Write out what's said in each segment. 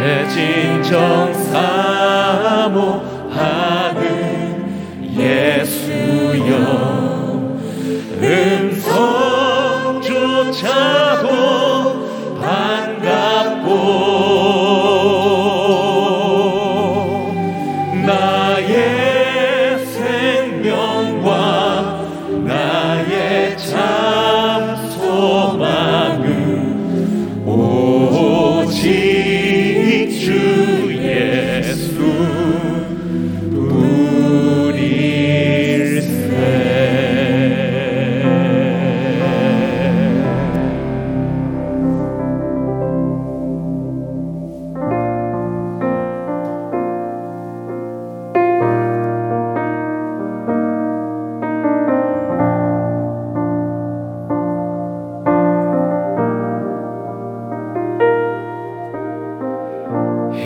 내 진정 사모하는 예수여, 음성조차도 반갑고 나의 생명과 나의 참 소망은 오직 주 예수 우릴세.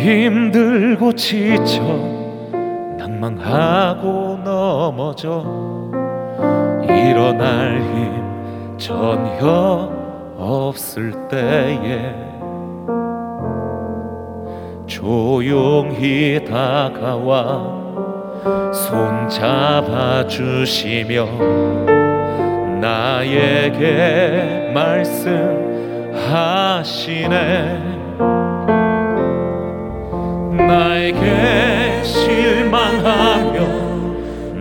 힘들고 지쳐 낭망하고 넘어져 일어날 힘 전혀 없을 때에 조용히 다가와 손잡아 주시며 나에게 말씀하시네. 나에게 실망하며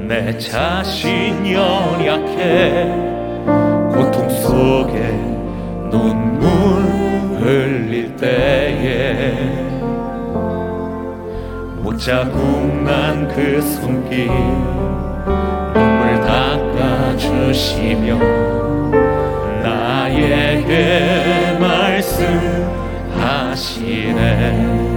내 자신 연약해 고통 속에 눈물 흘릴 때에 못자국 난 그 손길 눈물 닦아주시며 나에게 말씀하시네.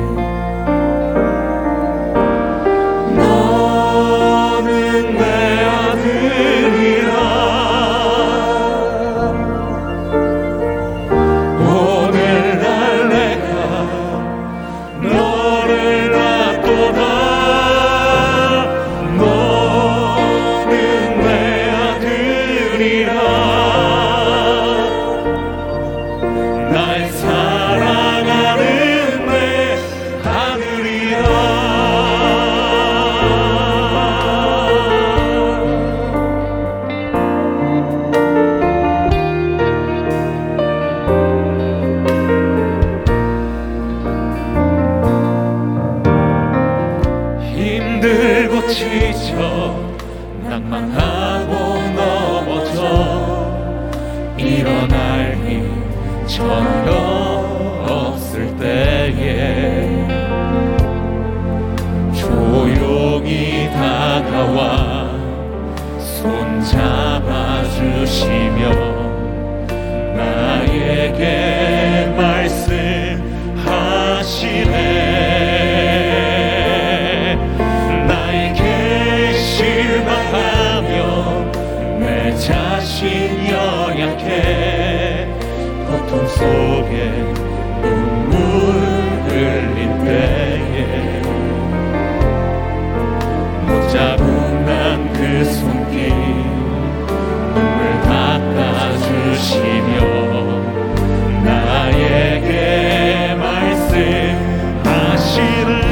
지쳐 낭망하고 넘어져 일어날 힘 전혀 없을 때에 조용히 다가와 손잡아 주시며 나에게 말씀하시네. 자신 연약해 고통 속에 눈물 흘릴 때에 못 잡은 난 그 손길 눈물 닦아주시며 나에게 말씀하시네.